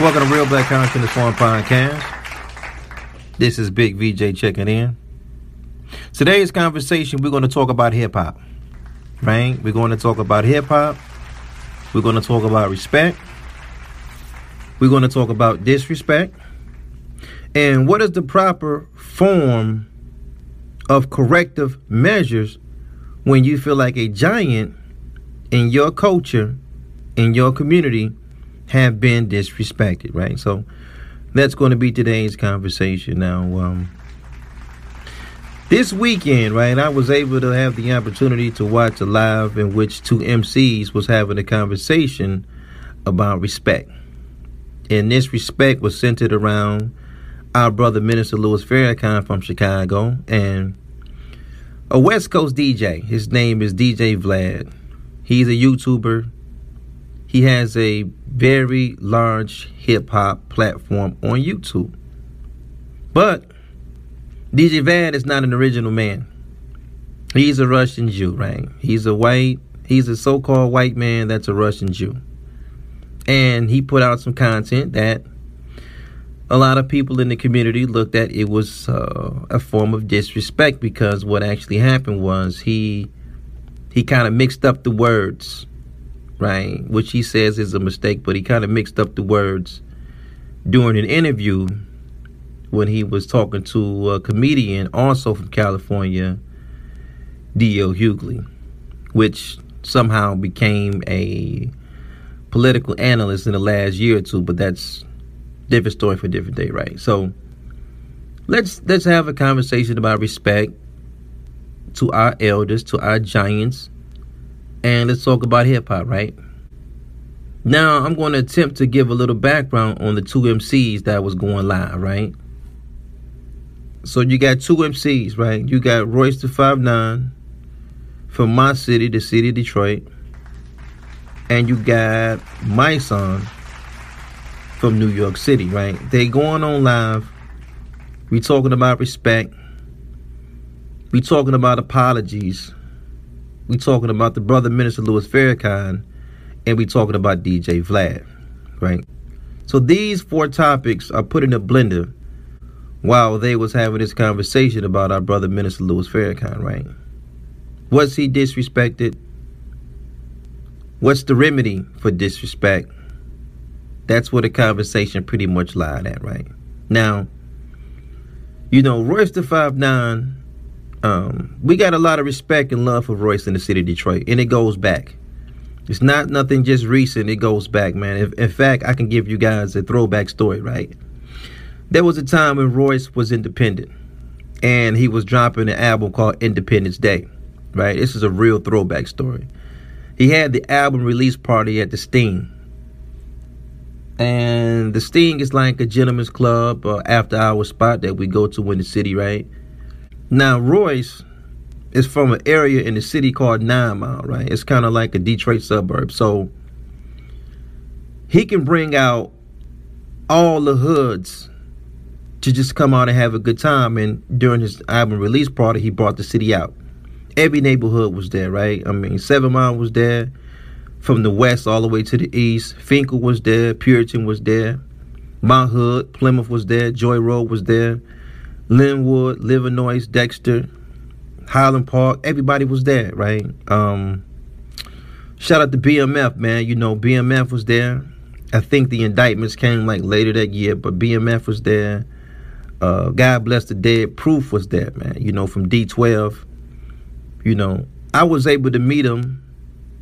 Welcome to Real Black Content Forum podcast. This is Big VJ checking in. Today's conversation, we're going to talk about hip-hop, right? We're going to talk about hip-hop. We're going to talk about respect. We're going to talk about disrespect. And what is the proper form of corrective measures when you feel like a giant in your culture, in your community, have been disrespected, right? So that's going to be today's conversation. Now, this weekend, right, I was able to have the opportunity to watch a live in which two MCs was having a conversation about respect. And this respect was centered around our brother, Minister Louis Farrakhan from Chicago, and a West Coast DJ. His name is DJ Vlad. He's a YouTuber. He has a very large hip-hop platform on YouTube. But DJ Vlad is not an original man. He's a Russian Jew, right? He's a so-called white man that's a Russian Jew. And he put out some content that a lot of people in the community looked at. It was a form of disrespect, because what actually happened was he kind of mixed up the words, right, which he says is a mistake, but he kind of mixed up the words during an interview when he was talking to a comedian also from California, D.L. Hughley, which somehow became a political analyst in the last year or two, but that's a different story for a different day, right? So let's have a conversation about respect to our elders, to our giants. And let's talk about hip-hop, right? Now, I'm going to attempt to give a little background on the two MCs that was going live, right? So you got two MCs, right? You got Royce da 5'9 from my city, the city of Detroit. And you got my son from New York City, right? They going on live. We talking about respect. We talking about apologies. We talking about the brother Minister Louis Farrakhan, and we talking about DJ Vlad, right? So these four topics are put in a blender while they was having this conversation about our brother Minister Louis Farrakhan, right? Was he disrespected? What's the remedy for disrespect? That's where the conversation pretty much lied at, right? Now, you know, Royce da 5'9, we got a lot of respect and love for Royce in the city of Detroit, and it goes back. It's not nothing just recent. It goes back, man. In fact, I can give you guys a throwback story, right? There was a time when Royce was independent, and he was dropping an album called Independence Day, right? This is a real throwback story. He had the album release party at the Sting, and the Sting is like a gentleman's club or after-hour spot that we go to in the city, right? Now, Royce is from an area in the city called 9 Mile, right? It's kind of like a Detroit suburb. So he can bring out all the hoods to just come out and have a good time. And during his album release party, he brought the city out. Every neighborhood was there, right? I mean, 7 Mile was there, from the west all the way to the east. Finkel was there. Puritan was there. My hood, Plymouth, was there. Joy Road was there. Linwood, Livernois, Dexter, Highland Park, everybody was there, right? Shout out to BMF, man. You know, BMF was there. I think the indictments came like later that year, but BMF was there. God Bless the Dead, Proof was there, man. You know, from D12. You know, I was able to meet him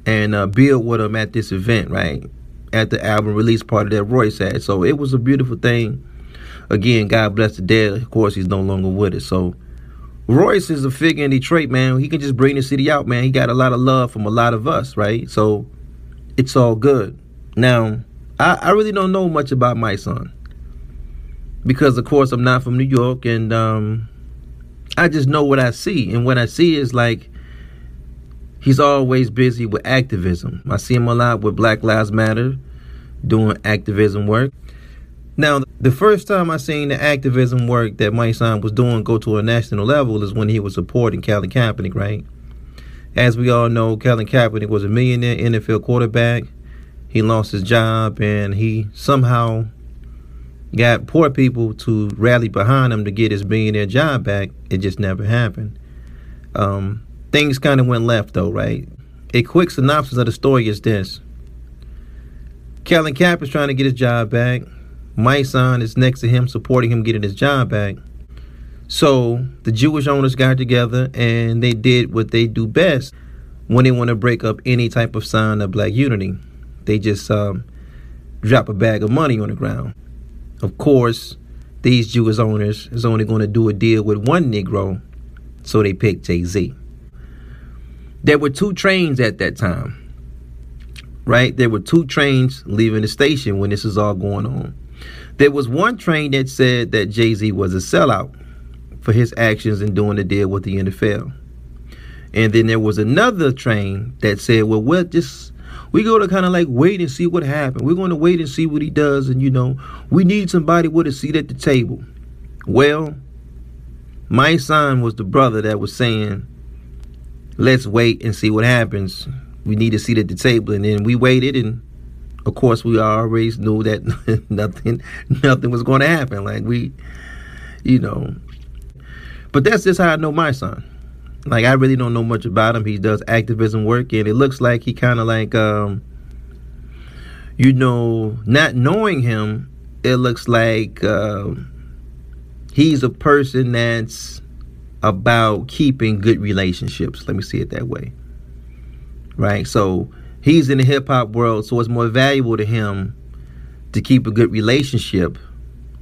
and build with him at this event, right? At the album release party that Royce had. So it was a beautiful thing. Again, God Bless the Dead. Of course, he's no longer with us. So Royce is a figure in Detroit, man. He can just bring the city out, man. He got a lot of love from a lot of us, right? So it's all good. Now, I really don't know much about my son, because, of course, I'm not from New York. And I just know what I see. And what I see is, like, he's always busy with activism. I see him a lot with Black Lives Matter, doing activism work. Now, the first time I seen the activism work that my son was doing go to a national level is when he was supporting Colin Kaepernick, right? As we all know, Colin Kaepernick was a millionaire NFL quarterback. He lost his job, and he somehow got poor people to rally behind him to get his billionaire job back. It just never happened. Things kind of went left, though, right? A quick synopsis of the story is this. Colin Kaepernick is trying to get his job back. My son is next to him, supporting him getting his job back. So the Jewish owners got together and they did what they do best when they want to break up any type of sign of black unity. They just drop a bag of money on the ground. Of course, these Jewish owners is only going to do a deal with one Negro, so they picked Jay-Z. There were two trains at that time, right? There were two trains leaving the station when this is all going on. There was one train that said that Jay-Z was a sellout for his actions in doing the deal with the NFL. And then there was another train that said, well, we go to kind of like wait and see what happens. We're going to wait and see what he does. And, you know, we need somebody with a seat at the table. Well, my son was the brother that was saying, let's wait and see what happens. We need a seat at the table. And then we waited. And, of course, we always knew that nothing was going to happen. Like we, you know. But that's just how I know my son. Like, I really don't know much about him. He does activism work, and it looks like he kind of like, you know, not knowing him, it looks like he's a person that's about keeping good relationships. Let me see it that way. Right? So he's in the hip-hop world, so it's more valuable to him to keep a good relationship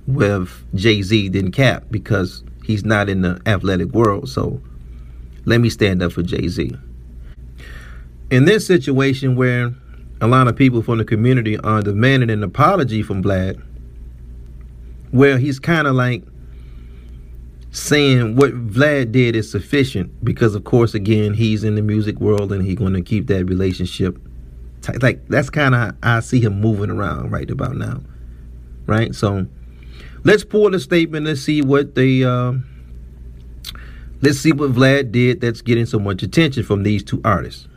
with Jay-Z than Cap, because he's not in the athletic world, so let me stand up for Jay-Z. In this situation where a lot of people from the community are demanding an apology from Vlad, where he's kind of like saying what Vlad did is sufficient because, of course, again, he's in the music world and he's going to keep that relationship tight. Like, that's kind of how I see him moving around right about now, right? So let's pull the statement. Let's see what the... Let's see what Vlad did that's getting so much attention from these two artists.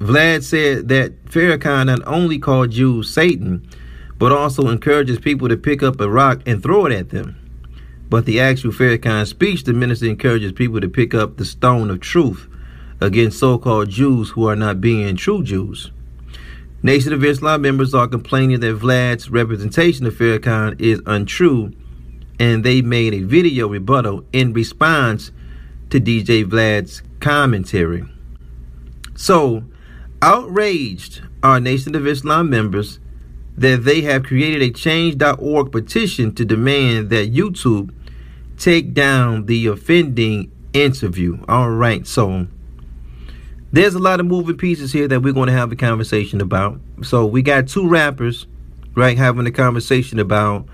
Vlad said that Farrakhan not only called Jews Satan, but also encourages people to pick up a rock and throw it at them. But the actual Farrakhan speech, the minister encourages people to pick up the stone of truth against so-called Jews who are not being true Jews. Nation of Islam members are complaining that Vlad's representation of Farrakhan is untrue, and they made a video rebuttal in response to DJ Vlad's commentary. So, outraged are Nation of Islam members that they have created a Change.org petition to demand that YouTube take down the offending interview. All right, so there's a lot of moving pieces here that we're going to have a conversation about. So we got two rappers, right, having a conversation about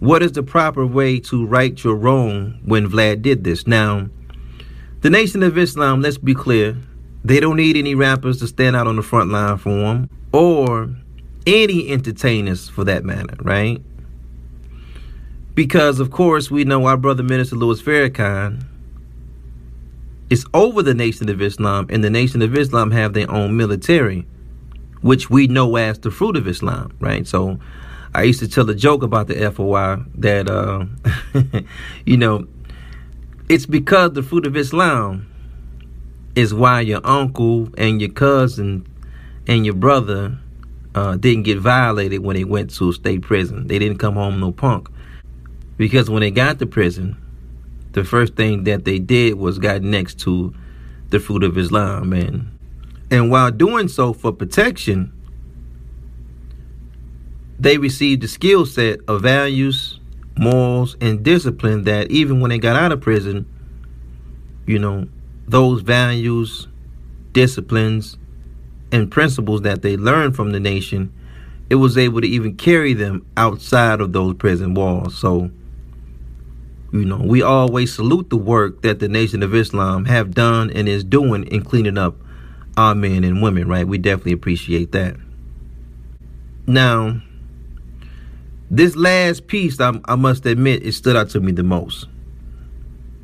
what is the proper way to right your wrong when Vlad did this. Now, the Nation of Islam, let's be clear, they don't need any rappers to stand out on the front line for them, or any entertainers for that matter, right? Because, of course, we know our brother Minister Louis Farrakhan is over the Nation of Islam, and the Nation of Islam have their own military, which we know as the Fruit of Islam, right? So I used to tell a joke about the FOI that, you know, it's because the Fruit of Islam is why your uncle and your cousin and your brother didn't get violated when they went to state prison. They didn't come home no punk. Because when they got to prison, the first thing that they did was got next to the Fruit of Islam, man. And while doing so for protection, they received the skill set of values, morals, and discipline that even when they got out of prison, you know, those values, disciplines, and principles that they learned from the nation, it was able to even carry them outside of those prison walls. So, you know, we always salute the work that the Nation of Islam have done and is doing in cleaning up our men and women, right? We definitely appreciate that. Now, this last piece, I must admit, it stood out to me the most.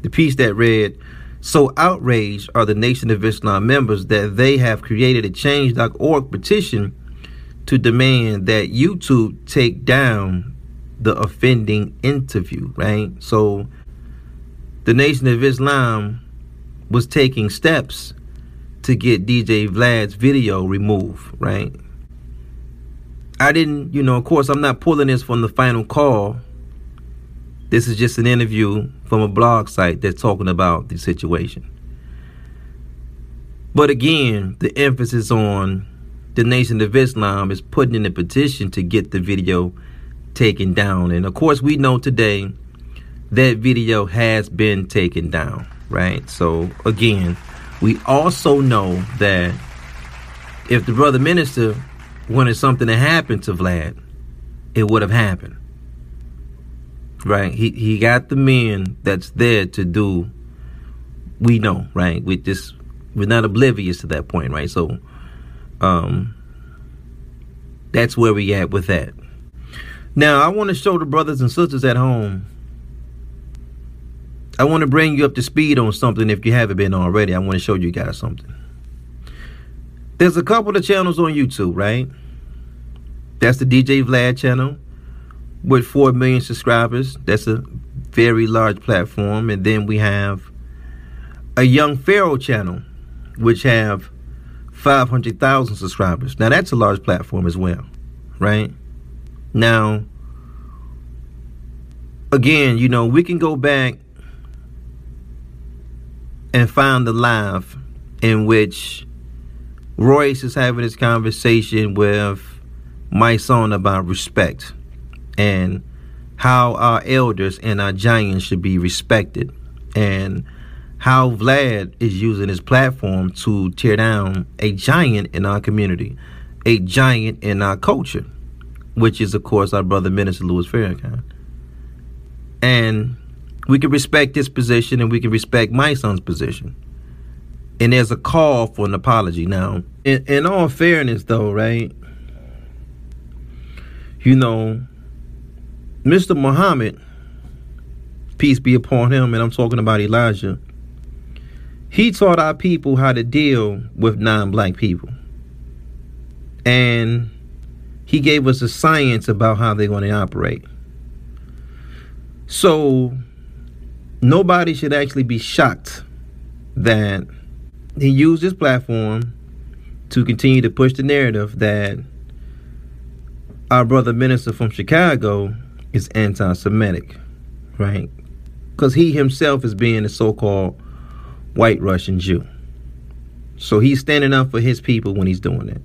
The piece that read, so outraged are the Nation of Islam members that they have created a Change.org petition to demand that YouTube take down the offending interview, right? So the Nation of Islam was taking steps to get DJ Vlad's video removed, right? I didn't, of course, I'm not pulling this from the final call. This is just an interview from a blog site that's talking about the situation. But again, the emphasis on the Nation of Islam is putting in a petition to get the video taken down. And of course, we know today that video has been taken down, right? So again, we also know that if the brother minister wanted something to happen to Vlad, it would have happened, right? He got the men that's there to do, we know, right? We're not oblivious to that point, right? So that's where we at with that. Now, I want to show the brothers and sisters at home, I want to bring you up to speed on something if you haven't been already. I want to show you guys something. There's a couple of channels on YouTube, right? That's the DJ Vlad channel with 4 million subscribers. That's a very large platform. And then we have a Young Pharaoh channel, which have 500,000 subscribers. Now, that's a large platform as well, right? Now, again, we can go back and find the live in which Royce is having this conversation with my son about respect and how our elders and our giants should be respected, and how Vlad is using his platform to tear down a giant in our community, a giant in our culture, which is, of course, our brother Minister Louis Farrakhan. And we can respect this position, and we can respect my son's position. And there's a call for an apology. Now, in all fairness, though, right, Mr. Muhammad, peace be upon him, and I'm talking about Elijah, he taught our people how to deal with non-black people. And he gave us a science about how they're going to operate. So nobody should actually be shocked that he used his platform to continue to push the narrative that our brother minister from Chicago is anti-Semitic, right? Because he himself is being a so-called white Russian Jew. So he's standing up for his people when he's doing that.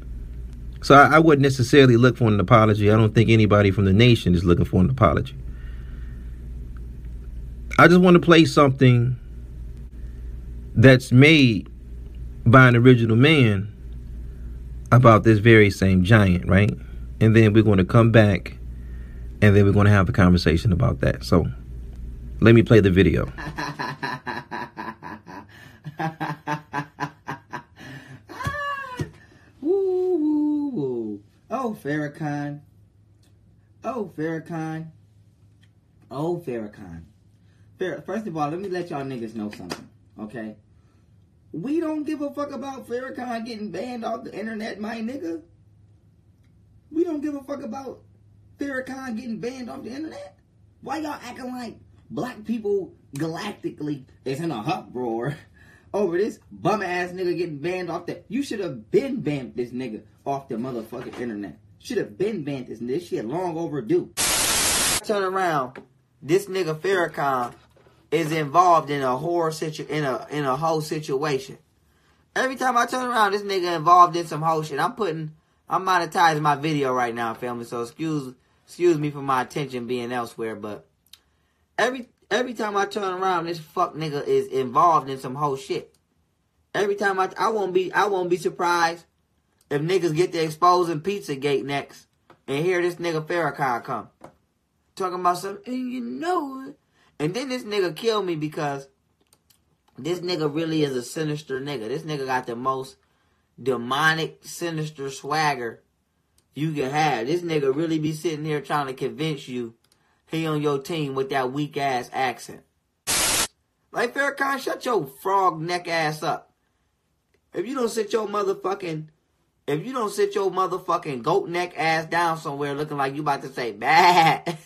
So I wouldn't necessarily look for an apology. I don't think anybody from the nation is looking for an apology. I just want to play something that's made by an original man about this very same giant, right? And then we're going to come back, and then we're going to have a conversation about that. So let me play the video. Woo. Oh, Farrakhan. Oh, Farrakhan. Oh, Farrakhan. First of all, let me let y'all niggas know something, okay? We don't give a fuck about Farrakhan getting banned off the internet, my nigga. We don't give a fuck about Farrakhan getting banned off the internet. Why y'all acting like black people galactically is in a uproar over this bum-ass nigga getting banned off the... You should have been banned this nigga off the motherfucking internet. Should have been banned this nigga. This shit long overdue. Turn around. This nigga Farrakhan is involved in a in a whole situation. Every time I turn around, this nigga involved in some whole shit. I'm monetizing my video right now, family. So excuse me for my attention being elsewhere, but every time I turn around, this fuck nigga is involved in some whole shit. Every time I won't be surprised if niggas get to exposing Pizzagate next and hear this nigga Farrakhan come talking about something, and and then this nigga killed me because this nigga really is a sinister nigga. This nigga got the most demonic, sinister swagger you can have. This nigga really be sitting here trying to convince you he on your team with that weak-ass accent. Like, Farrakhan, shut your frog neck ass up. If you don't sit your motherfucking goat neck ass down somewhere looking like you about to say, bad.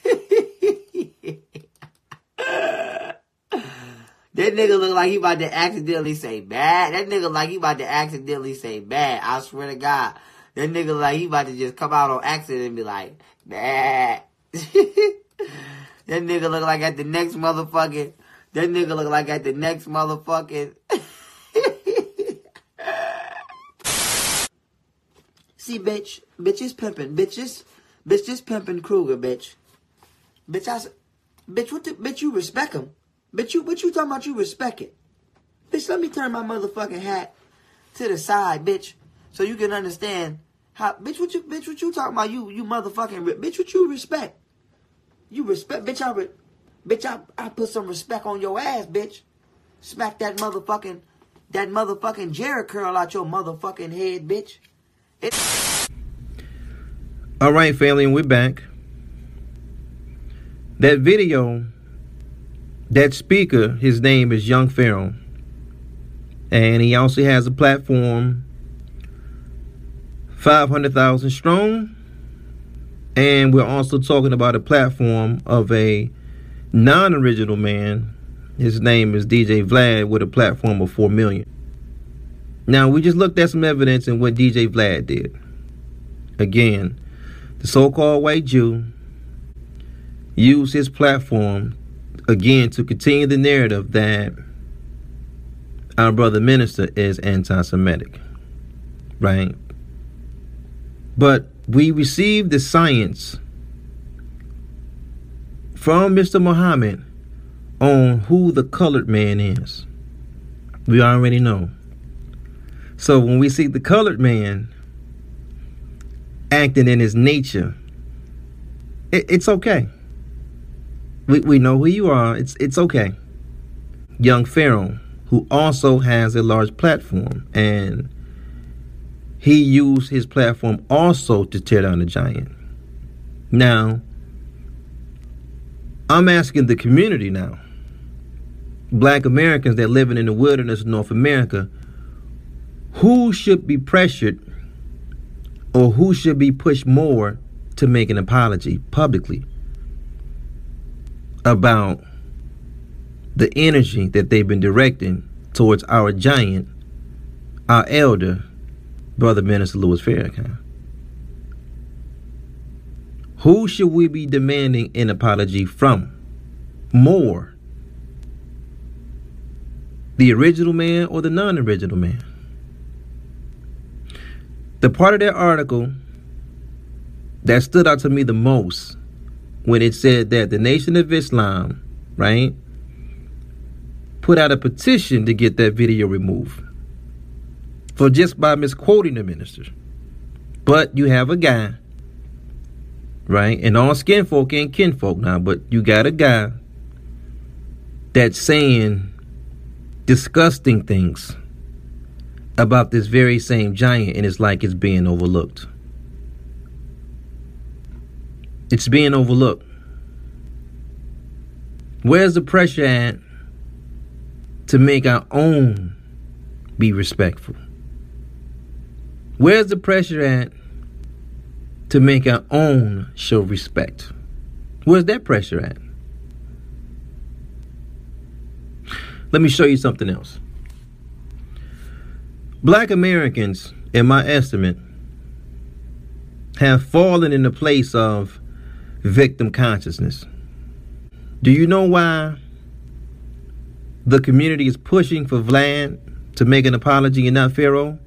That nigga look like he about to accidentally say bad. That nigga like he about to accidentally say bad. I swear to God. That nigga like he about to just come out on accident and be like, bad. That nigga look like at the next motherfucking. That nigga look like at the next motherfucking. See, bitch. Bitch is pimping. Bitch is pimping Kruger, bitch. Bitch, bitch, what the, bitch, you respect him. Bitch, what you talking about you respect it? Bitch, let me turn my motherfucking hat to the side, bitch, so you can understand how, bitch, what you talking about you motherfucking, bitch, what you respect? You respect, bitch, I put some respect on your ass, bitch. Smack that motherfucking Jerry curl out your motherfucking head, bitch. All right, family, and we're back. That video, that speaker, his name is Young Pharaoh. And he also has a platform, 500,000 strong. And we're also talking about a platform of a non-original man. His name is DJ Vlad with a platform of 4 million. Now, we just looked at some evidence in what DJ Vlad did. Again, the so-called white Jew used his platform again to continue the narrative that our brother minister is anti-Semitic, right? But we received the science from Mr. Muhammad on who the colored man is. We already know. So when we see the colored man acting in his nature, it's okay. We know who you are. It's okay. Young Pharaoh, who also has a large platform, and he used his platform also to tear down the giant. Now, I'm asking the community now, black Americans that living in the wilderness of North America, who should be pressured or who should be pushed more to make an apology publicly about the energy that they've been directing towards our giant, our elder, brother Minister Louis Farrakhan? Who should we be demanding an apology from more? The original man or the non-original man? The part of that article that stood out to me the most, when it said that the Nation of Islam, right, put out a petition to get that video removed for just by misquoting the minister. But you have a guy, right, and all skin folk ain't kinfolk now, but you got a guy that's saying disgusting things about this very same giant, and it's like it's being overlooked. It's being overlooked. Where's the pressure at to make our own be respectful? Where's the pressure at to make our own show respect? Where's that pressure at? Let me show you something else. Black Americans, in my estimate, have fallen in the place of victim consciousness. Do you know why the community is pushing for Vlad to make an apology and not Pharaoh?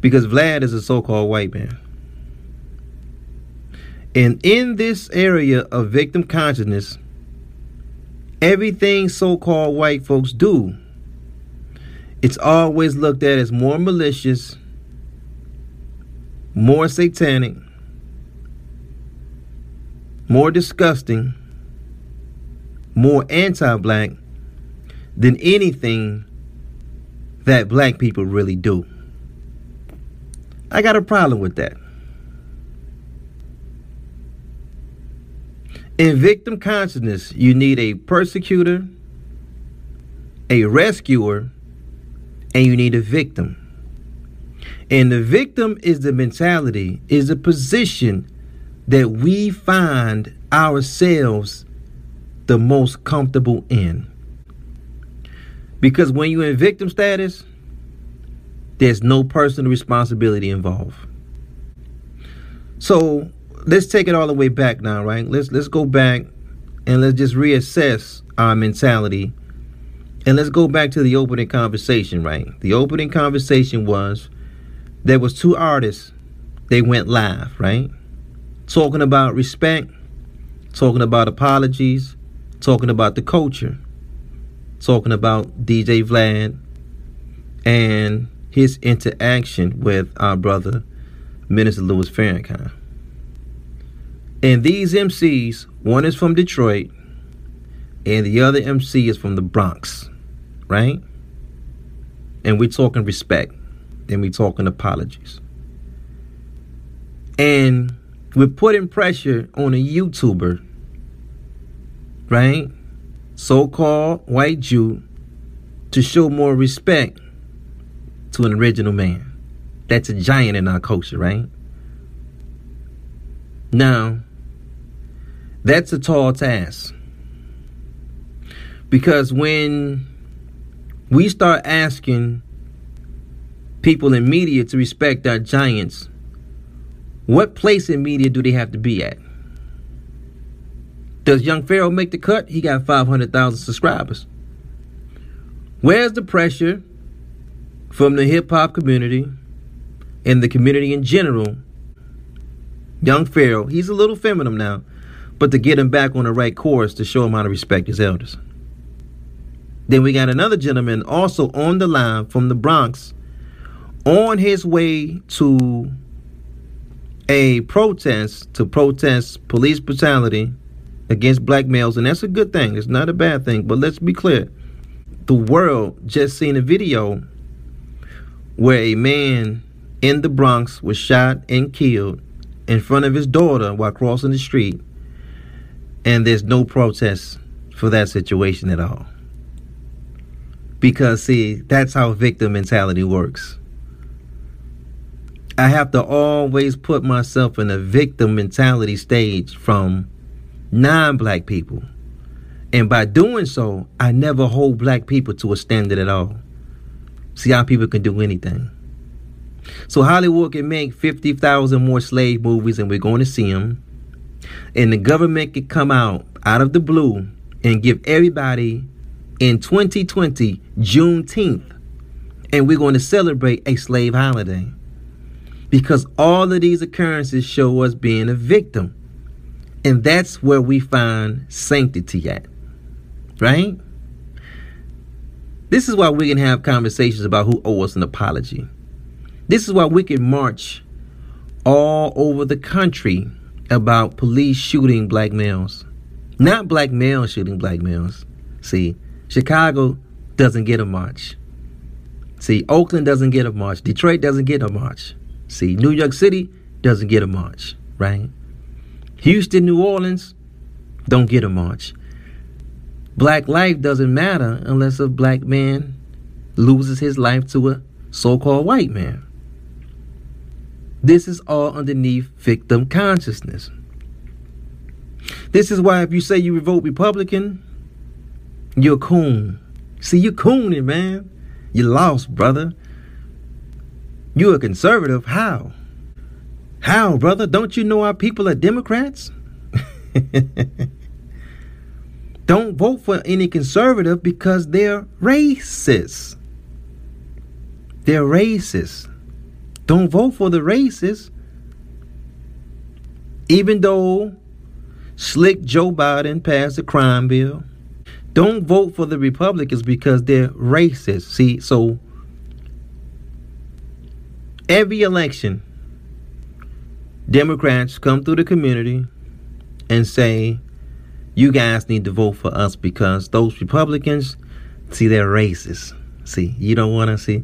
Because Vlad is a so-called white man. And in this area of victim consciousness, everything so-called white folks do, it's always looked at as more malicious, more satanic, more disgusting, more anti-black than anything that black people really do. I got a problem with that. In victim consciousness, you need a persecutor, a rescuer, and you need a victim. And the victim is the mentality, is the position that we find ourselves the most comfortable in. Because when you're in victim status, there's no personal responsibility involved. So let's take it all the way back now, right? Let's go back and let's just reassess our mentality. And let's go back to the opening conversation, right? The opening conversation was, there was two artists, they went live, right? Talking about respect, talking about apologies, talking about the culture, talking about DJ Vlad and his interaction with our brother, Minister Louis Farrakhan. And these MCs, one is from Detroit and the other MC is from the Bronx, right? And we're talking respect and we're talking apologies. And we're putting pressure on a YouTuber, right? So-called white Jew, to show more respect to an original man. That's a giant in our culture, right? Now, that's a tall task. Because when we start asking people in media to respect our giants, what place in media do they have to be at? Does Young Pharaoh make the cut? He got 500,000 subscribers. Where's the pressure from the hip-hop community and the community in general? Young Pharaoh, he's a little feminine now, but to get him back on the right course, to show him how to respect his elders. Then we got another gentleman also on the line from the Bronx, on his way to a protest to protest police brutality against black males. And that's a good thing. It's not a bad thing. But let's be clear. The world just seen a video where a man in the Bronx was shot and killed in front of his daughter while crossing the street. And there's no protest for that situation at all. Because, see, that's how victim mentality works. I have to always put myself in a victim mentality stage from non-black people. And by doing so, I never hold black people to a standard at all. See, our people can do anything. So Hollywood can make 50,000 more slave movies and we're going to see them. And the government can come out of the blue and give everybody in 2020, Juneteenth, and we're going to celebrate a slave holiday. Because all of these occurrences show us being a victim. And that's where we find sanctity at, right? This is why we can have conversations about who owes us an apology. This is why we can march all over the country about police shooting black males. Not black males shooting black males. See, Chicago doesn't get a march. See, Oakland doesn't get a march. Detroit doesn't get a march. See, New York City doesn't get a march, right? Houston, New Orleans don't get a march. Black life doesn't matter unless a black man loses his life to a so-called white man. This is all underneath victim consciousness. This is why if you say you vote Republican, you're a coon. See, you're cooning, man. You lost, brother. You a conservative? How? How, brother? Don't you know our people are Democrats? Don't vote for any conservative because they're racist. They're racist. Don't vote for the racists. Even though slick Joe Biden passed a crime bill, don't vote for the Republicans because they're racist. See, so every election, Democrats come through the community and say, you guys need to vote for us because those Republicans, see, they're racist. See, you don't want to see.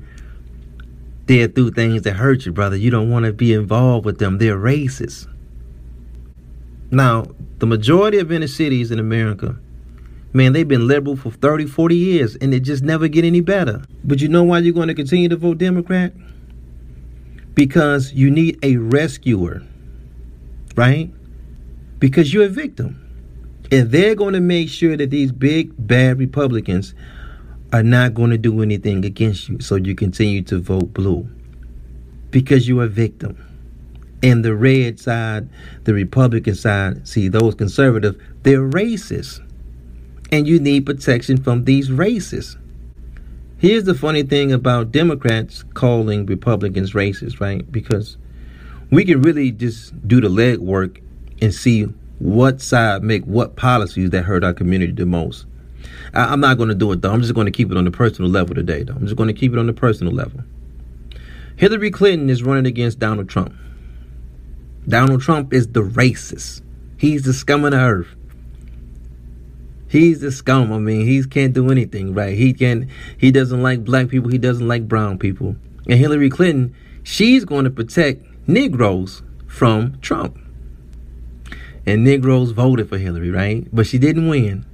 They'll do things that hurt you, brother. You don't want to be involved with them. They're racist. Now, the majority of inner cities in America, man, they've been liberal for 30, 40 years, and it just never get any better. But you know why you're going to continue to vote Democrat? Because you need a rescuer, right? Because you're a victim. And they're going to make sure that these big, bad Republicans are not going to do anything against you. So you continue to vote blue because you are a victim. And the red side, the Republican side, see, those conservatives, they're racist. And you need protection from these racists. Here's the funny thing about Democrats calling Republicans racist, right? Because we can really just do the legwork and see what side make what policies that hurt our community the most. I'm not going to do it, though. I'm just going to keep it on the personal level today, though. I'm just going to keep it on the personal level. Hillary Clinton is running against Donald Trump. Donald Trump is the racist. He's the scum of the earth. He's the scum. I mean, he can't do anything, right? He doesn't like black people. He doesn't like brown people. And Hillary Clinton, she's going to protect Negroes from Trump. And Negroes voted for Hillary, right? But she didn't win.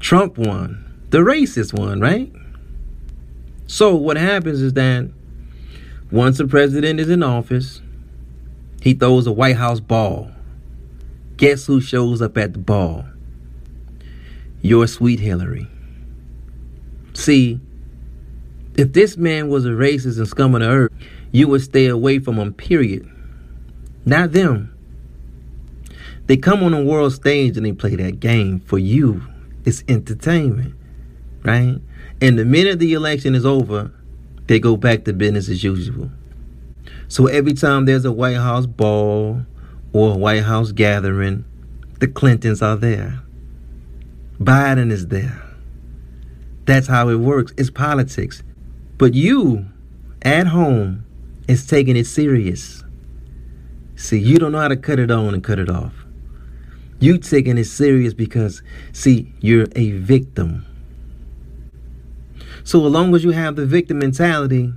Trump won. The racist won, right? So what happens is that once a president is in office, he throws a White House ball. Guess who shows up at the ball? Your sweet Hillary. See, if this man was a racist and scum of the earth, you would stay away from him, period. Not them. They come on the world stage and they play that game for you. It's entertainment, right? And the minute the election is over, they go back to business as usual. So every time there's a White House ball or a White House gathering, the Clintons are there. Biden is there. That's how it works. It's politics. But you, at home, is taking it serious. See, you don't know how to cut it on and cut it off. You taking it serious because, see, you're a victim. So as long as you have the victim mentality,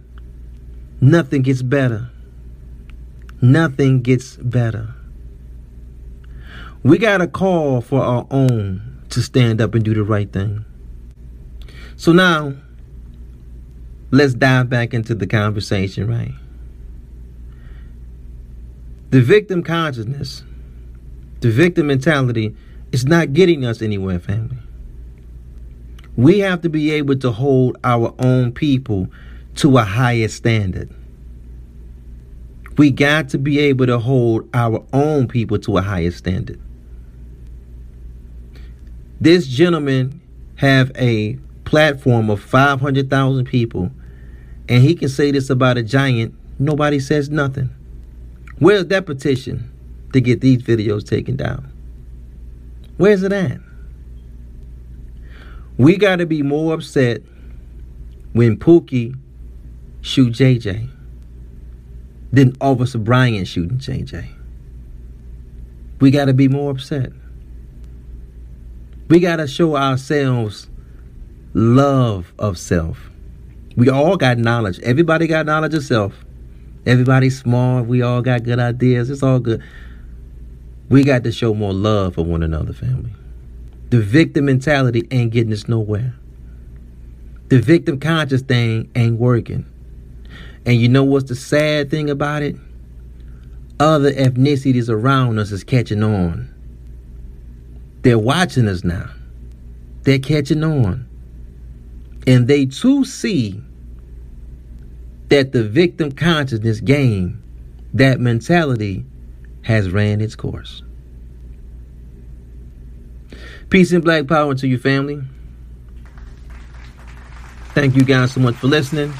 nothing gets better. Nothing gets better. We got a call for our own to stand up and do the right thing. So now, let's dive back into the conversation, right? The victim consciousness, the victim mentality is not getting us anywhere, family. We have to be able to hold our own people to a higher standard. We got to be able to hold our own people to a higher standard. This gentleman have a platform of 500,000 people, and he can say this about a giant. Nobody says nothing. Where's that petition to get these videos taken down? Where's it at? We got to be more upset when Pookie shoot JJ than Officer Bryant shooting JJ. We got to be more upset. We got to show ourselves love of self. We all got knowledge. Everybody got knowledge of self. Everybody's smart. We all got good ideas. It's all good. We got to show more love for one another, family. The victim mentality ain't getting us nowhere. The victim conscious thing ain't working. And you know what's the sad thing about it? Other ethnicities around us is catching on. They're watching us now. They're catching on. And they too see that the victim consciousness game, that mentality, has ran its course. Peace and black power to you, family. Thank you guys so much for listening.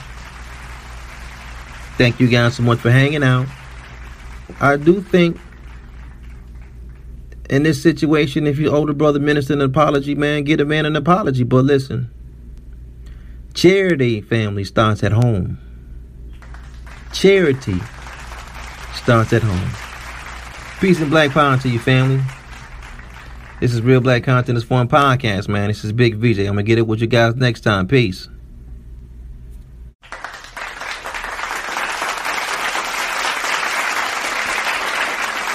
Thank you guys so much for hanging out. I do think in this situation, if your older brother minister an apology, man, get a man an apology. But listen, charity, family, starts at home. Charity starts at home. Peace and black power to you, family. This is Real Black Content Forum podcast, man. This is Big VJ. I'm going to get it with you guys next time. Peace.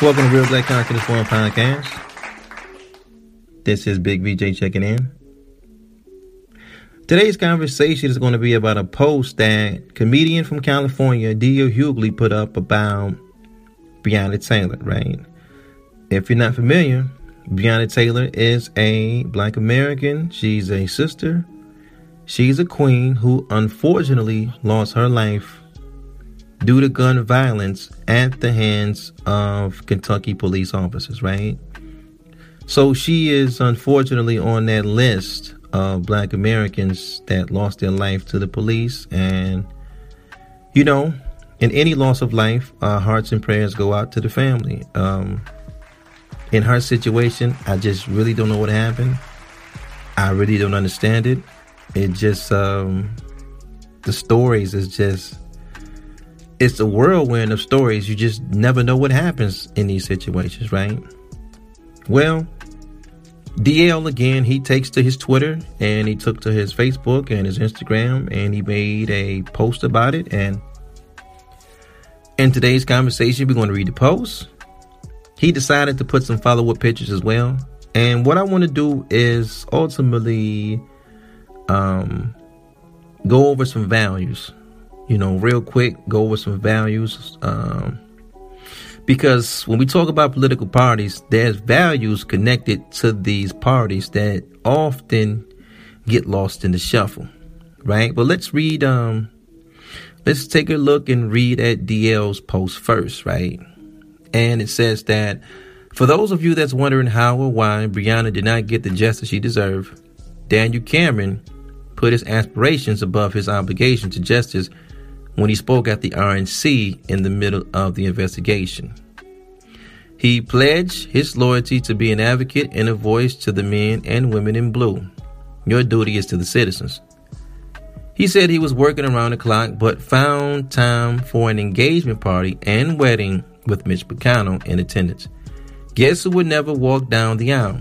Welcome to Real Black Content Forum podcast. This is Big VJ checking in. Today's conversation is going to be about a post that comedian from California, D.L. Hughley, put up about Breonna Taylor, right? If you're not familiar, Breonna Taylor is a black American. She's a sister. She's a queen who unfortunately lost her life due to gun violence at the hands of Kentucky police officers, right? So she is unfortunately on that list of black Americans that lost their life to the police. And, you know, in any loss of life, our hearts and prayers go out to the family. In her situation, I just really don't know what happened. I really don't understand it. It just, the stories is just, it's a whirlwind of stories. You just never know what happens in these situations, right? Well, D.L. again, he takes to his Twitter and he took to his Facebook and his Instagram, and he made a post about it. And in today's conversation, we're going to read the post. He decided to put some follow-up pictures as well. And what I want to do is ultimately go over some values, you know, real quick, go over some values. Because when we talk about political parties, there's values connected to these parties that often get lost in the shuffle, right? But let's read, let's take a look and read at DL's post first, right? And it says that, for those of you that's wondering how or why Breonna did not get the justice she deserved, Daniel Cameron put his aspirations above his obligation to justice when he spoke at the RNC in the middle of the investigation. He pledged his loyalty to be an advocate and a voice to the men and women in blue. Your duty is to the citizens. He said he was working around the clock, but found time for an engagement party and wedding with Mitch McConnell in attendance. Guess who would never walk down the aisle?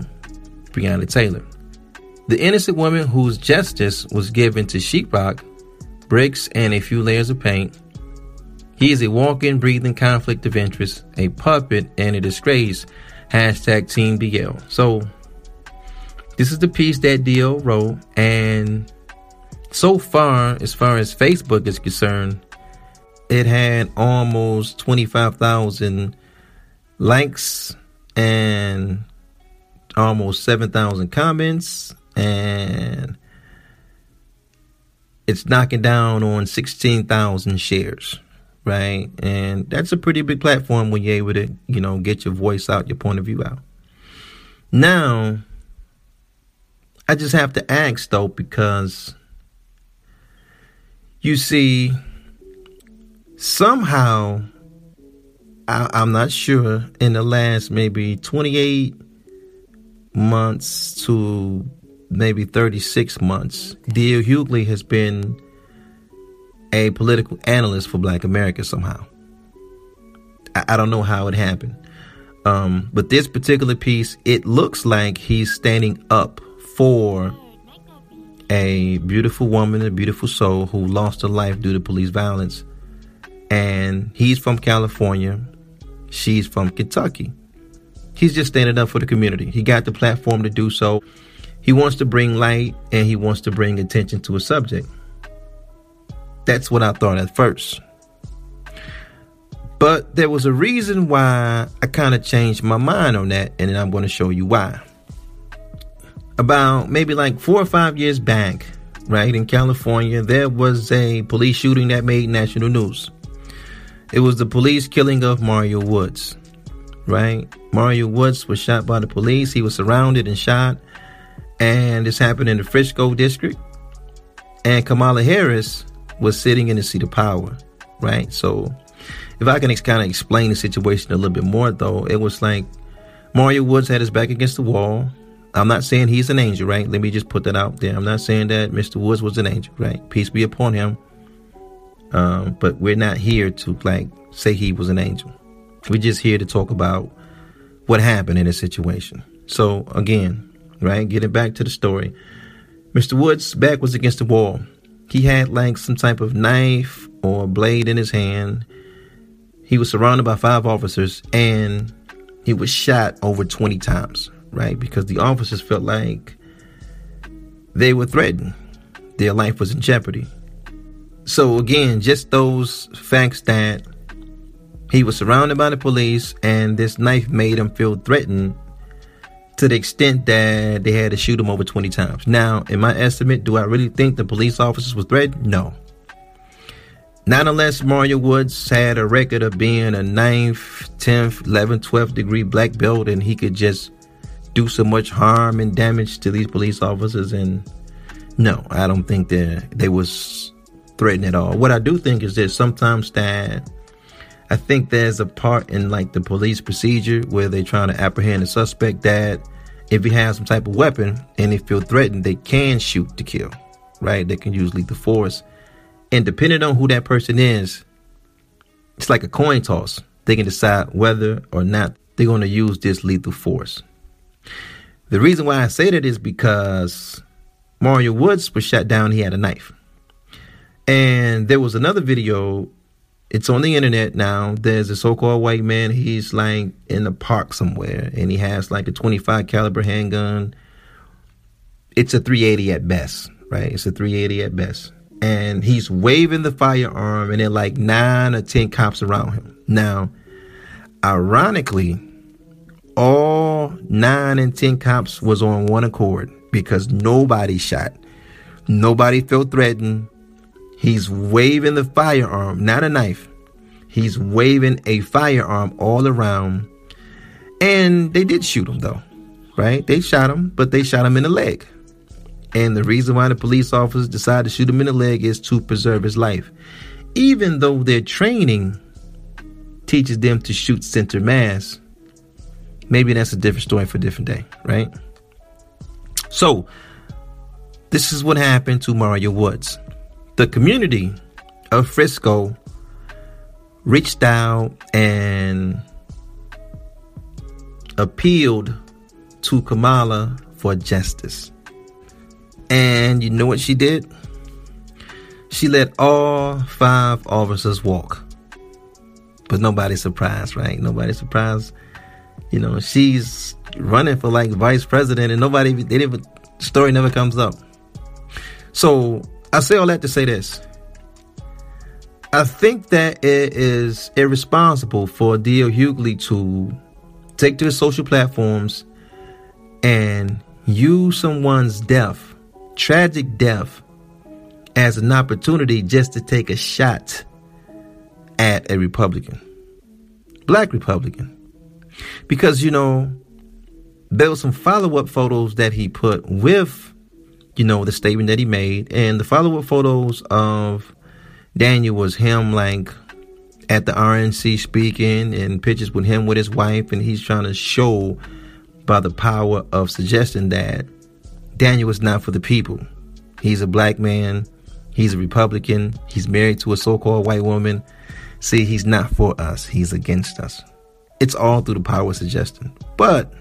Breonna Taylor. The innocent woman whose justice was given to sheetrock, bricks, and a few layers of paint. He is a walking, breathing conflict of interest, a puppet, and a disgrace. Hashtag Team DL. So, this is the piece that DL wrote. And so far as Facebook is concerned, it had almost 25,000 likes and almost 7,000 comments, and it's knocking down on 16,000 shares, right? And that's a pretty big platform when you're able to, you know, get your voice out, your point of view out. Now, I just have to ask, though, because you see, somehow, I'm not sure, in the last maybe 28 months to maybe 36 months, D.L. Hughley has been a political analyst for Black America somehow. I don't know how it happened. But this particular piece, it looks like he's standing up for a beautiful woman, a beautiful soul who lost her life due to police violence. And he's from California. She's from Kentucky. He's just standing up for the community. He got the platform to do so. He wants to bring light and he wants to bring attention to a subject. That's what I thought at first. But there was a reason why I kind of changed my mind on that. And then I'm going to show you why. About maybe like 4 or 5 years back, right, in California, there was a police shooting that made national news. It was the police killing of Mario Woods, right? Mario Woods was shot by the police. He was surrounded and shot. And this happened in the Frisco district. And Kamala Harris was sitting in the seat of power, right? So if I can kind of explain the situation a little bit more, though, it was like Mario Woods had his back against the wall. I'm not saying he's an angel, right? Let me just put that out there. I'm not saying that Mr. Woods was an angel, right? Peace be upon him. But we're not here to like say he was an angel. We're just here to talk about what happened in this situation. So again, right, getting back to the story, Mr. Woods' back was against the wall. He had like some type of knife or blade in his hand. He was surrounded by 5 officers and he was shot over 20 times, right? Because the officers felt like they were threatened. Their life was in jeopardy. So again, just those facts that he was surrounded by the police and this knife made him feel threatened to the extent that they had to shoot him over 20 times. Now, in my estimate, do I really think the police officers were threatened? No. Not unless Mario Woods had a record of being a 9th, 10th, 11th, 12th degree black belt, and he could just do so much harm and damage to these police officers. And no, I don't think that they was threatened at all. What I do think is that sometimes that I think there's a part in like the police procedure where they're trying to apprehend a suspect that if he has some type of weapon and they feel threatened, they can shoot to kill, right? They can use lethal force. And depending on who that person is, it's like a coin toss. They can decide whether or not they're going to use this lethal force. The reason why I say that is because Mario Woods was shot down. He had a knife. And there was another video. It's on the internet now. There's a so-called white man. He's like in the park somewhere, and he has like a 25 caliber handgun. It's a 380 at best, right? It's a 380 at best. And he's waving the firearm, and there are like 9 or 10 cops around him. Now, ironically, all 9 and 10 cops was on one accord because nobody shot. Nobody felt threatened. He's waving the firearm, not a knife. He's waving a firearm all around. And they did shoot him, though, right? They shot him, but they shot him in the leg. And the reason why the police officers decided to shoot him in the leg is to preserve his life. Even though their training teaches them to shoot center mass, maybe that's a different story for a different day, right? So, this is what happened to Mario Woods. The community of Frisco reached out and appealed to Kamala for justice. And you know what she did? She let all 5 officers walk. But nobody's surprised, right? Nobody's surprised. You know, she's running for like vice president, and story never comes up. So I say all that to say this. I think that it is irresponsible for D.L. Hughley to take to his social platforms and use someone's death, tragic death, as an opportunity just to take a shot at a Republican, black Republican, because, you know, there were some follow-up photos that he put with, you know, the statement that he made, and the follow-up photos of Daniel was him like at the RNC speaking, and pictures with him with his wife, and he's trying to show by the power of suggestion that Daniel is not for the people. He's a black man. He's a Republican. He's married to a so-called white woman. See, he's not for us. He's against us. It's all through the power of suggestion. But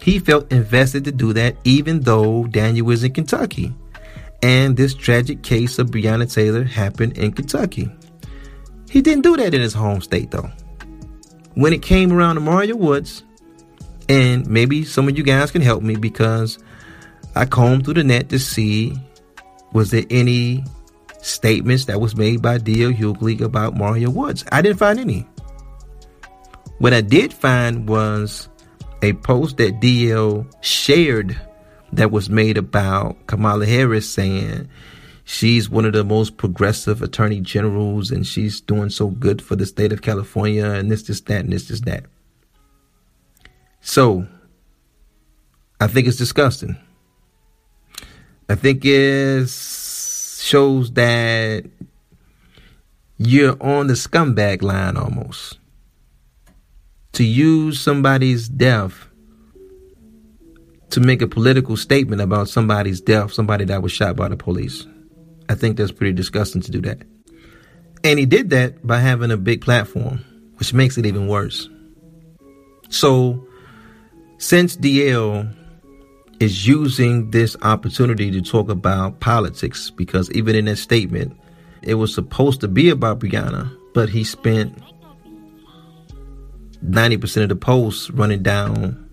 he felt invested to do that, even though Daniel was in Kentucky. And this tragic case of Breonna Taylor happened in Kentucky. He didn't do that in his home state, though. When it came around to Mario Woods, and maybe some of you guys can help me, because I combed through the net to see, was there any statements that was made by D.L. Hughley about Mario Woods? I didn't find any. What I did find was a post that D.L. shared that was made about Kamala Harris, saying she's one of the most progressive attorney generals and she's doing so good for the state of California and this, that. So, I think it's disgusting. I think it shows that you're on the scumbag line almost. To use somebody's death to make a political statement about somebody's death, somebody that was shot by the police. I think that's pretty disgusting to do that. And he did that by having a big platform, which makes it even worse. So, since DL is using this opportunity to talk about politics, because even in that statement, it was supposed to be about Breonna, but he spent 90% of the posts running down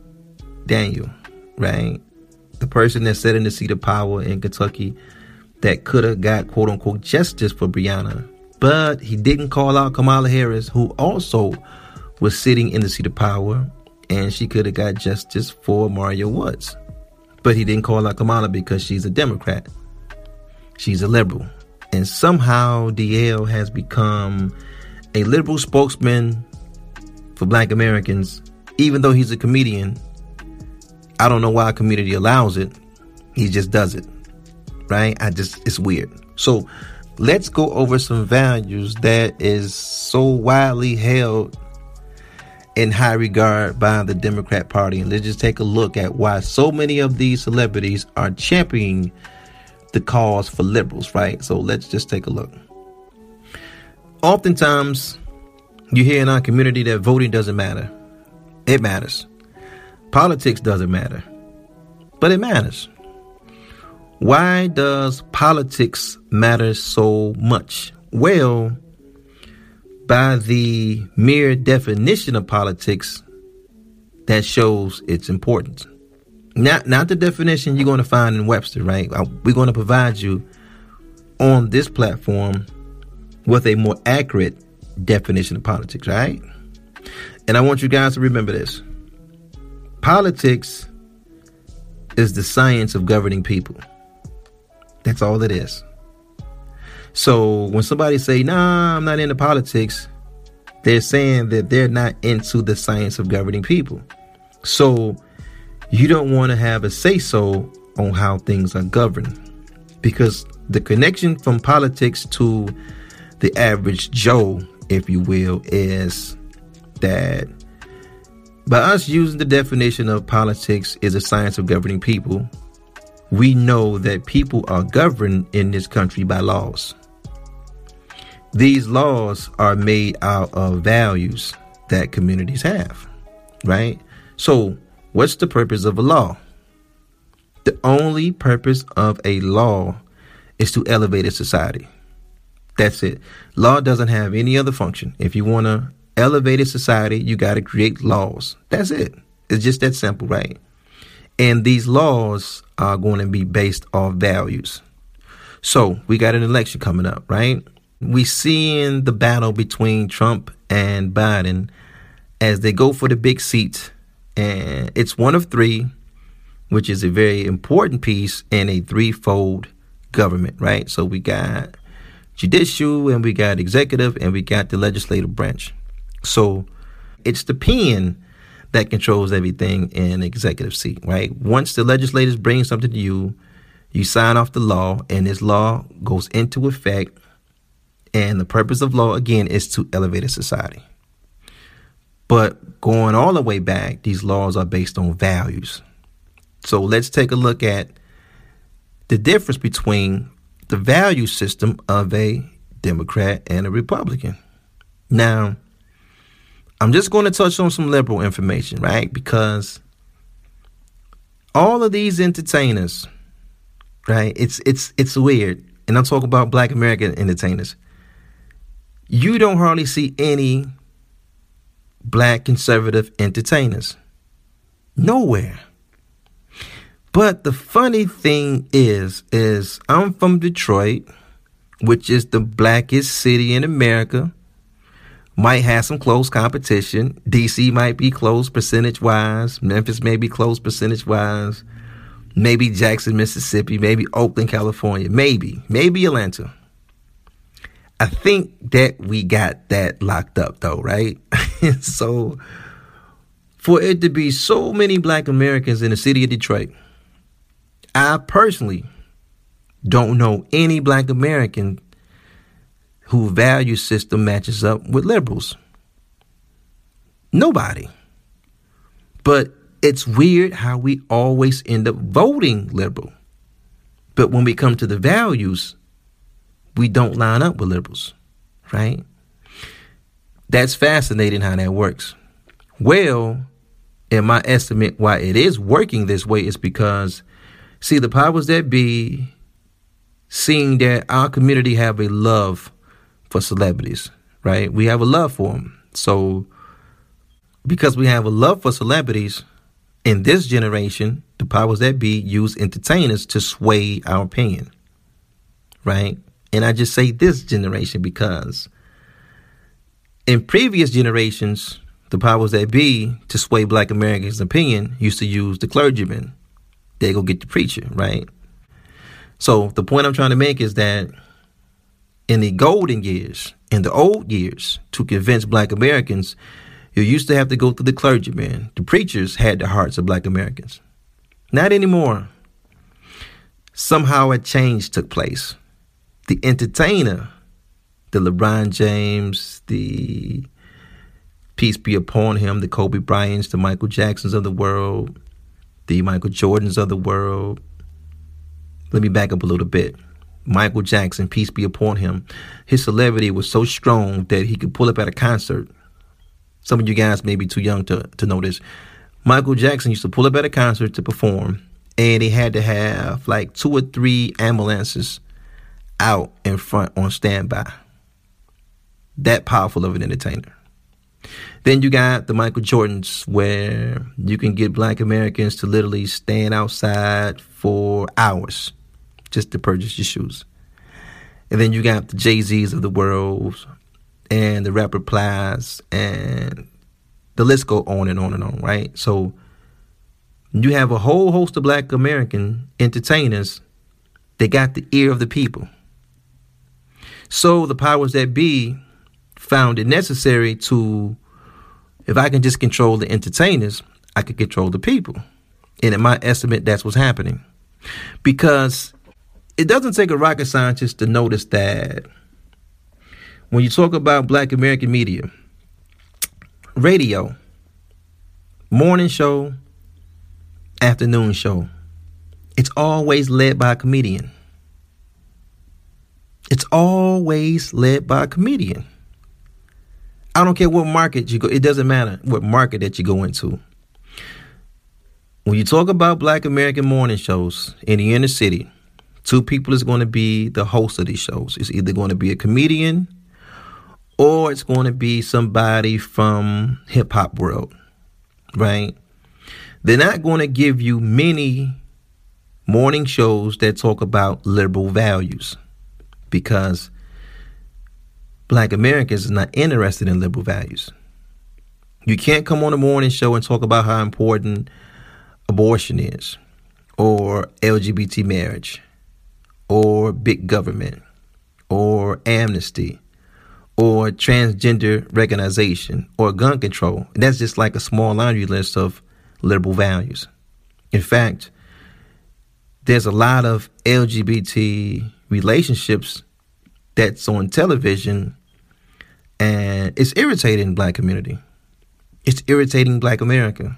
Daniel, right? The person that sat in the seat of power in Kentucky that could have got quote unquote justice for Breonna, but he didn't call out Kamala Harris, who also was sitting in the seat of power and she could have got justice for Mario Woods. But he didn't call out Kamala because she's a Democrat. She's a liberal. And somehow D.L. has become a liberal spokesman for Black Americans, even though he's a comedian. I don't know why a community allows it. He just does it. Right? It's weird. So let's go over some values that is so widely held in high regard by the Democrat Party. And let's just take a look at why so many of these celebrities are championing the cause for liberals, right? So let's just take a look. Oftentimes, you hear in our community that voting doesn't matter. It matters. Politics doesn't matter, but it matters. Why does politics matter so much? Well, by the mere definition of politics, that shows its importance. Not the definition you're going to find in Webster, right? We're going to provide you on this platform with a more accurate definition of politics, right? And I want you guys to remember this. Politics is the science of governing people. That's all it is. So when somebody say, nah, I'm not into politics, they're saying that they're not into the science of governing people. So you don't want to have a say-so on how things are governed, because the connection from politics to the average Joe, if you will, is that by us using the definition of politics is a science of governing people, we know that people are governed in this country by laws. These laws are made out of values that communities have, right? So what's the purpose of a law? The only purpose of a law is to elevate a society. That's it. Law doesn't have any other function. If you want to elevate a society, you got to create laws. That's it. It's just that simple, right? And these laws are going to be based off values. So we got an election coming up, right? We seeing the battle between Trump and Biden as they go for the big seat. And it's one of three, which is a very important piece in a threefold government, right? So we got judicial, and we got executive, and we got the legislative branch. So it's the pen that controls everything in executive seat, right? Once the legislators bring something to you, you sign off the law, and this law goes into effect. And the purpose of law, again, is to elevate a society. But going all the way back, these laws are based on values. So let's take a look at the difference between the value system of a Democrat and a Republican. Now, I'm just going to touch on some liberal information, right? Because all of these entertainers, right? It's weird. And I'm talking about Black American entertainers. You don't hardly see any Black conservative entertainers. Nowhere. But the funny thing is I'm from Detroit, which is the blackest city in America. Might have some close competition. DC might be close percentage-wise. Memphis may be close percentage-wise. Maybe Jackson, Mississippi. Maybe Oakland, California. Maybe Atlanta. I think that we got that locked up, though, right? So for it to be so many Black Americans in the city of Detroit, I personally don't know any Black American whose value system matches up with liberals. Nobody. But it's weird how we always end up voting liberal. But when we come to the values, we don't line up with liberals, right? That's fascinating how that works. Well, in my estimate, why it is working this way is because, see, the powers that be, seeing that our community have a love for celebrities, right? We have a love for them. So because we have a love for celebrities in this generation, the powers that be use entertainers to sway our opinion, right? And I just say this generation because in previous generations, The powers that be, to sway black Americans' opinion, used to use the clergyman. They go get the preacher, right? So the point I'm trying to make is that in the golden years, in the old years, to convince black Americans, you used to have to go through the clergyman. The preachers had the hearts of black Americans. Not anymore. Somehow a change took place. The entertainer, the LeBron James, the peace be upon him, the Kobe Bryants, the Michael Jacksons of the world, the Michael Jordans of the world. Let me back up a little bit. Michael Jackson, peace be upon him, his celebrity was so strong that he could pull up at a concert. Some of you guys may be too young to know this. Michael Jackson used to pull up at a concert to perform, and he had to have like 2 or 3 ambulances out in front on standby. That powerful of an entertainer. Then you got the Michael Jordans, where you can get black Americans to literally stand outside for hours just to purchase your shoes. And then you got the Jay-Z's of the world and the rapper Plies, and the list go on and on and on, right? So you have a whole host of black American entertainers. They got the ear of the people. So the powers that be found it necessary to, if I can just control the entertainers, I could control the people. And in my estimate, that's what's happening. Because it doesn't take a rocket scientist to notice that when you talk about black American media, radio, morning show, afternoon show, it's always led by a comedian. It's always led by a comedian. I don't care what market you go. It doesn't matter what market that you go into. When you talk about black American morning shows in the inner city, two people is going to be the host of these shows. It's either going to be a comedian or it's going to be somebody from hip hop world, right? They're not going to give you many morning shows that talk about liberal values, because black Americans are not interested in liberal values. You can't come on a morning show and talk about how important abortion is, or LGBT marriage, or big government, or amnesty, or transgender recognition, or gun control. And that's just like a small laundry list of liberal values. In fact, there's a lot of LGBT relationships that's on television, and it's irritating black community. It's irritating black America.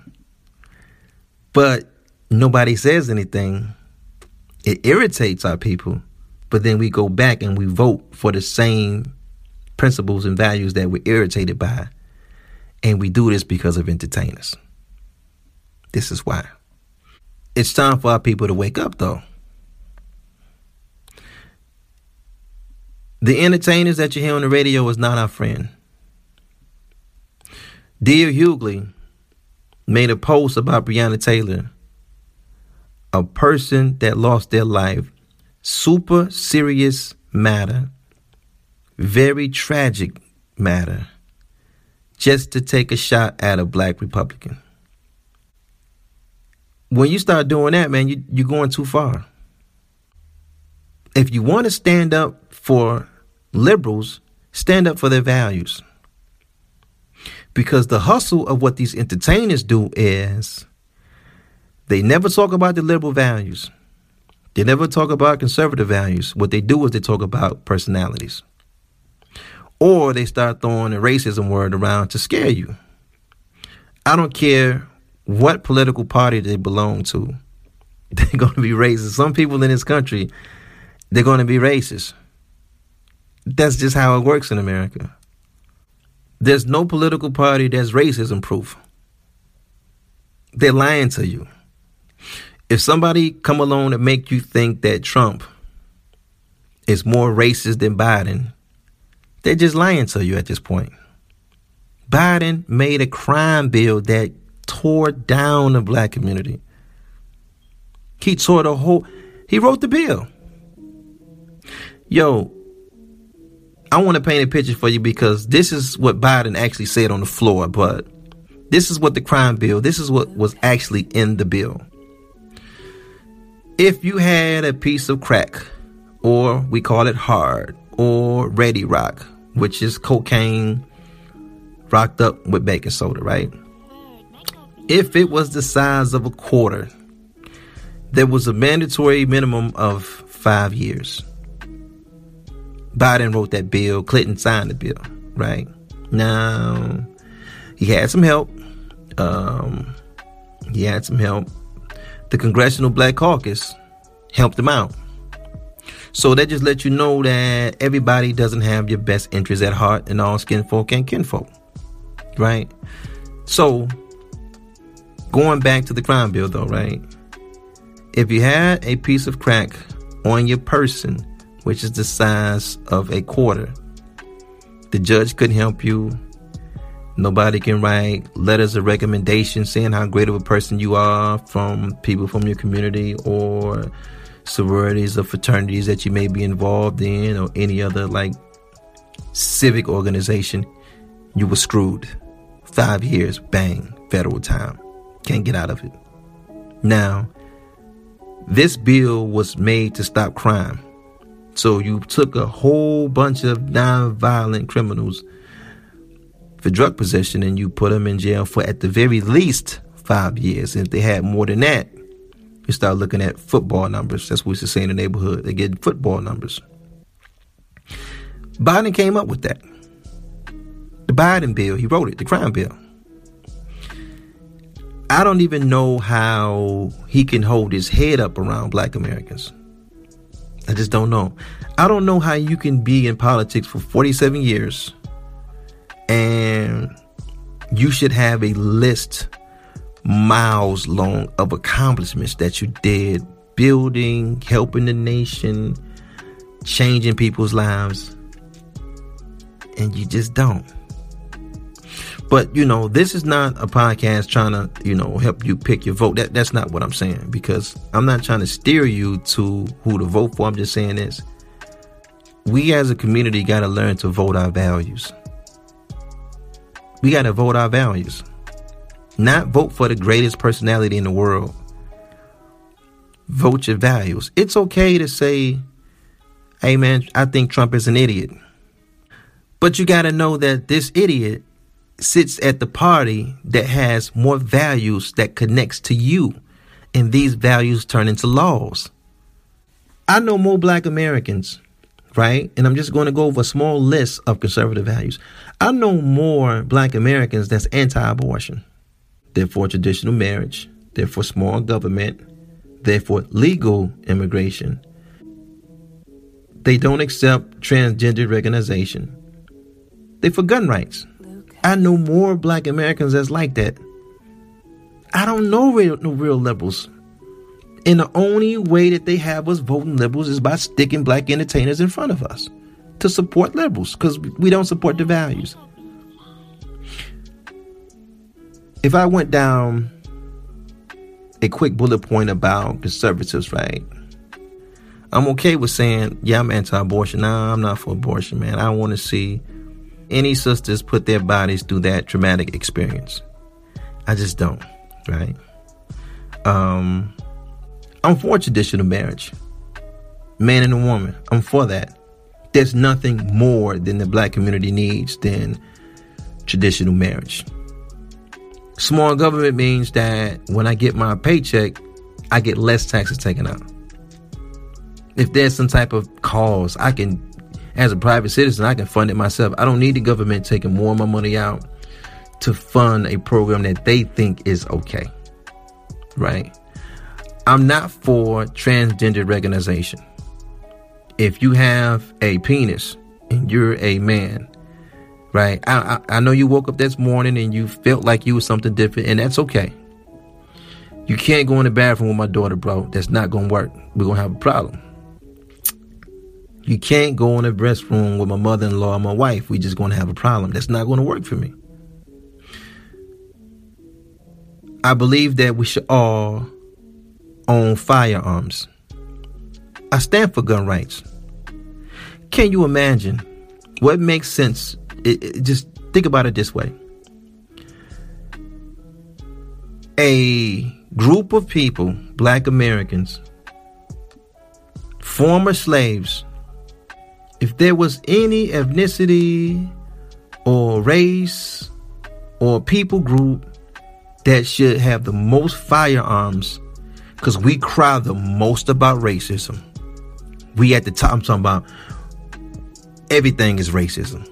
But nobody says anything. It irritates our people. But then we go back and we vote for the same principles and values that we're irritated by. And we do this because of entertainers. This is why. It's time for our people to wake up, though. The entertainers that you hear on the radio is not our friend. D.L. Hughley made a post about Breonna Taylor, a person that lost their life. Super serious matter. Very tragic matter. Just to take a shot at a black Republican. When you start doing that, man, you're going too far. If you want to stand up for liberals, stand up for their values. Because the hustle of what these entertainers do is they never talk about the liberal values. They never talk about conservative values. What they do is they talk about personalities. Or they start throwing a racism word around to scare you. I don't care what political party they belong to. They're going to be racist. Some people in this country, they're going to be racist. That's just how it works in America. There's no political party that's racism proof. They're lying to you. If somebody come along and make you think that Trump is more racist than Biden, they're just lying to you at this point. Biden made a crime bill that tore down the black community. He wrote the bill. Yo, I want to paint a picture for you, because this is what Biden actually said on the floor, but This is what the crime bill, this is what was actually in the bill. If you had a piece of crack, or we call it hard, or ready rock, which is cocaine rocked up with baking soda, right? If it was the size of a quarter, there was a mandatory minimum of 5 years. Biden wrote that bill. Clinton signed the bill, right? Now, he had some help. The Congressional Black Caucus helped him out. So that just lets you know that everybody doesn't have your best interests at heart, and all skinfolk and kinfolk, right? So, going back to the crime bill, though, right? If you had a piece of crack on your person, which is the size of a quarter, the judge couldn't help you. Nobody can write letters of recommendation saying how great of a person you are from people from your community or sororities or fraternities that you may be involved in, or any other like civic organization. You were screwed. 5 years, bang, federal time. Can't get out of it. Now, this bill was made to stop crime. So you took a whole bunch of nonviolent criminals for drug possession and you put them in jail for at the very least 5 years. And if they had more than that, you start looking at football numbers. That's what we used to say in the neighborhood. They get football numbers. Biden came up with that. The Biden bill, he wrote it, the crime bill. I don't even know how he can hold his head up around black Americans. I just don't know. I don't know how you can be in politics for 47 years and you should have a list miles long of accomplishments that you did, building, helping the nation, changing people's lives, and you just don't. But, you know, this is not a podcast trying to, you know, help you pick your vote. That's not what I'm saying, because I'm not trying to steer you to who to vote for. I'm just saying this. We as a community got to learn to vote our values. We got to vote our values. Not vote for the greatest personality in the world. Vote your values. It's okay to say, hey, man, I think Trump is an idiot. But you got to know that this idiot sits at the party that has more values that connects to you, and these values turn into laws. I know more black Americans, right? And I'm just going to go over a small list of conservative values. I know more black Americans that's anti-abortion. They're for traditional marriage. They're for small government. They're for legal immigration. They don't accept transgender recognition. They're for gun rights. I know more black Americans that's like that. I don't know no real liberals. And the only way that they have us voting liberals is by sticking black entertainers in front of us to support liberals, because we don't support the values. If I went down a quick bullet point about conservatives, right? I'm okay with saying, yeah, I'm anti-abortion. Nah, I'm not for abortion, man. I want to see any sisters put their bodies through that traumatic experience. I just don't, right? I'm for traditional marriage. Man and a woman. I'm for that. There's nothing more than the black community needs than traditional marriage. Small government means that when I get my paycheck, I get less taxes taken out. If there's some type of cause, I can, as a private citizen, I can fund it myself. I don't need the government taking more of my money out to fund a program that they think is okay, right? I'm not for transgender recognition. If you have a penis and you're a man, right? I know you woke up this morning and you felt like you were something different, and that's okay. You can't go in the bathroom with my daughter, bro. That's not going to work. We're going to have a problem. You can't go in the restroom with my mother-in-law and my wife. We're just going to have a problem. That's not going to work for me. I believe that we should all own firearms. I stand for gun rights. Can you imagine what makes sense? Just think about it this way. a group of people, black Americans, former slaves, if there was any ethnicity or race or people group that should have the most firearms, because we cry the most about racism. We at the top, I'm talking about everything is racism.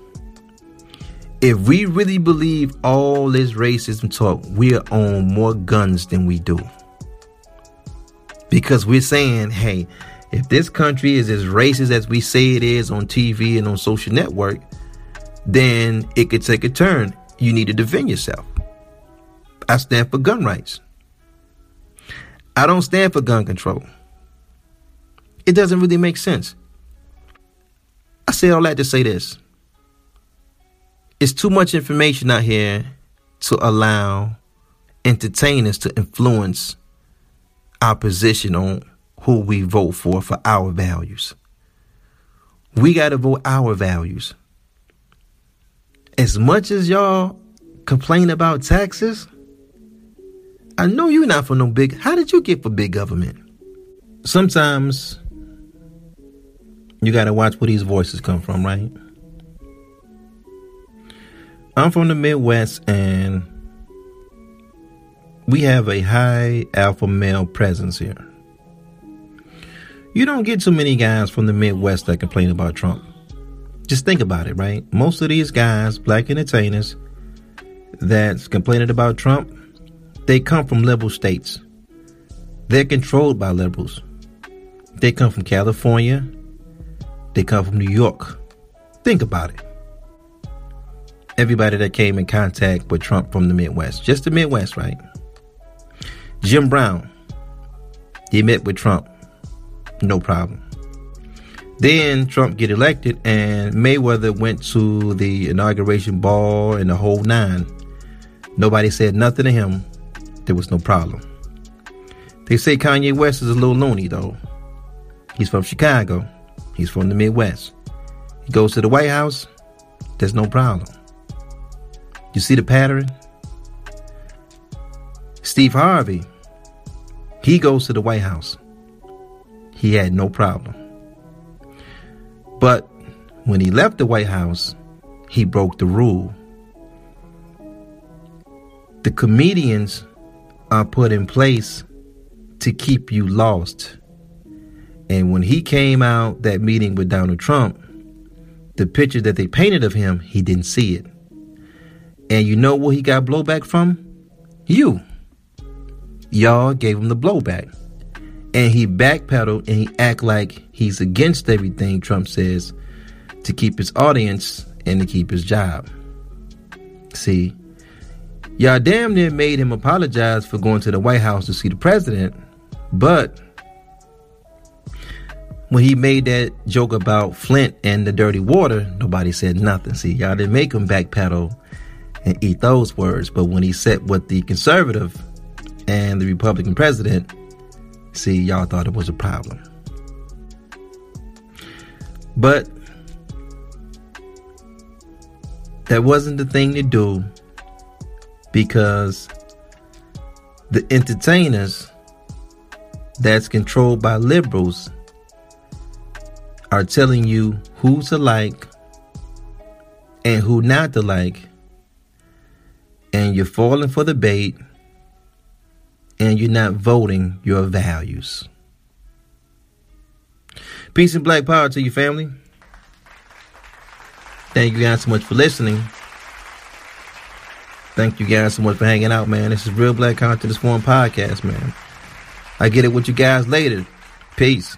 If we really believe all this racism talk, we own more guns than we do. Because we're saying, hey, if this country is as racist as we say it is on TV and on social network, then it could take a turn. You need to defend yourself. I stand for gun rights. I don't stand for gun control. It doesn't really make sense. I say all that to say this. It's too much information out here to allow entertainers to influence our position on who we vote for our values. We got to vote our values. As much as y'all complain about taxes, I know you're not for no big. How did you get for big government? Sometimes you got to watch where these voices come from, right? I'm from the Midwest, and we have a high alpha male presence here. You don't get too many guys from the Midwest that complain about Trump. Just think about it, right? Most of these guys, black entertainers, that's complaining about Trump, they come from liberal states. They're controlled by liberals. They come from California. They come from New York. Think about it. Everybody that came in contact with Trump from the Midwest. Just the Midwest, right? Jim Brown. He met with Trump. No problem. Then Trump get elected and Mayweather went to the inauguration ball and the whole nine. Nobody said nothing to him. There was no problem. They say Kanye West is a little loony though. He's from Chicago. He's from the Midwest. He goes to the White House. There's no problem. You see the pattern? Steve Harvey. He goes to the White House. He had no problem. But when he left the White House, he broke the rule. The comedians are put in place to keep you lost. And when he came out that meeting with Donald Trump, the picture that they painted of him, he didn't see it. And you know where he got blowback from? You. Y'all gave him the blowback. And he backpedaled and he act like he's against everything Trump says to keep his audience and to keep his job. See, y'all damn near made him apologize for going to the White House to see the president. But when he made that joke about Flint and the dirty water, nobody said nothing. See, y'all didn't make him backpedal and eat those words. But when he said what the conservative and the Republican president, see, y'all thought it was a problem. But that wasn't the thing to do, because the entertainers that's controlled by liberals are telling you who to like and who not to like, and you're falling for the bait. And you're not voting your values. Peace and black power to you, family. Thank you guys so much for listening. Thank you guys so much for hanging out, man. This is Real Black Content Forum podcast, man. I get it with you guys later. Peace.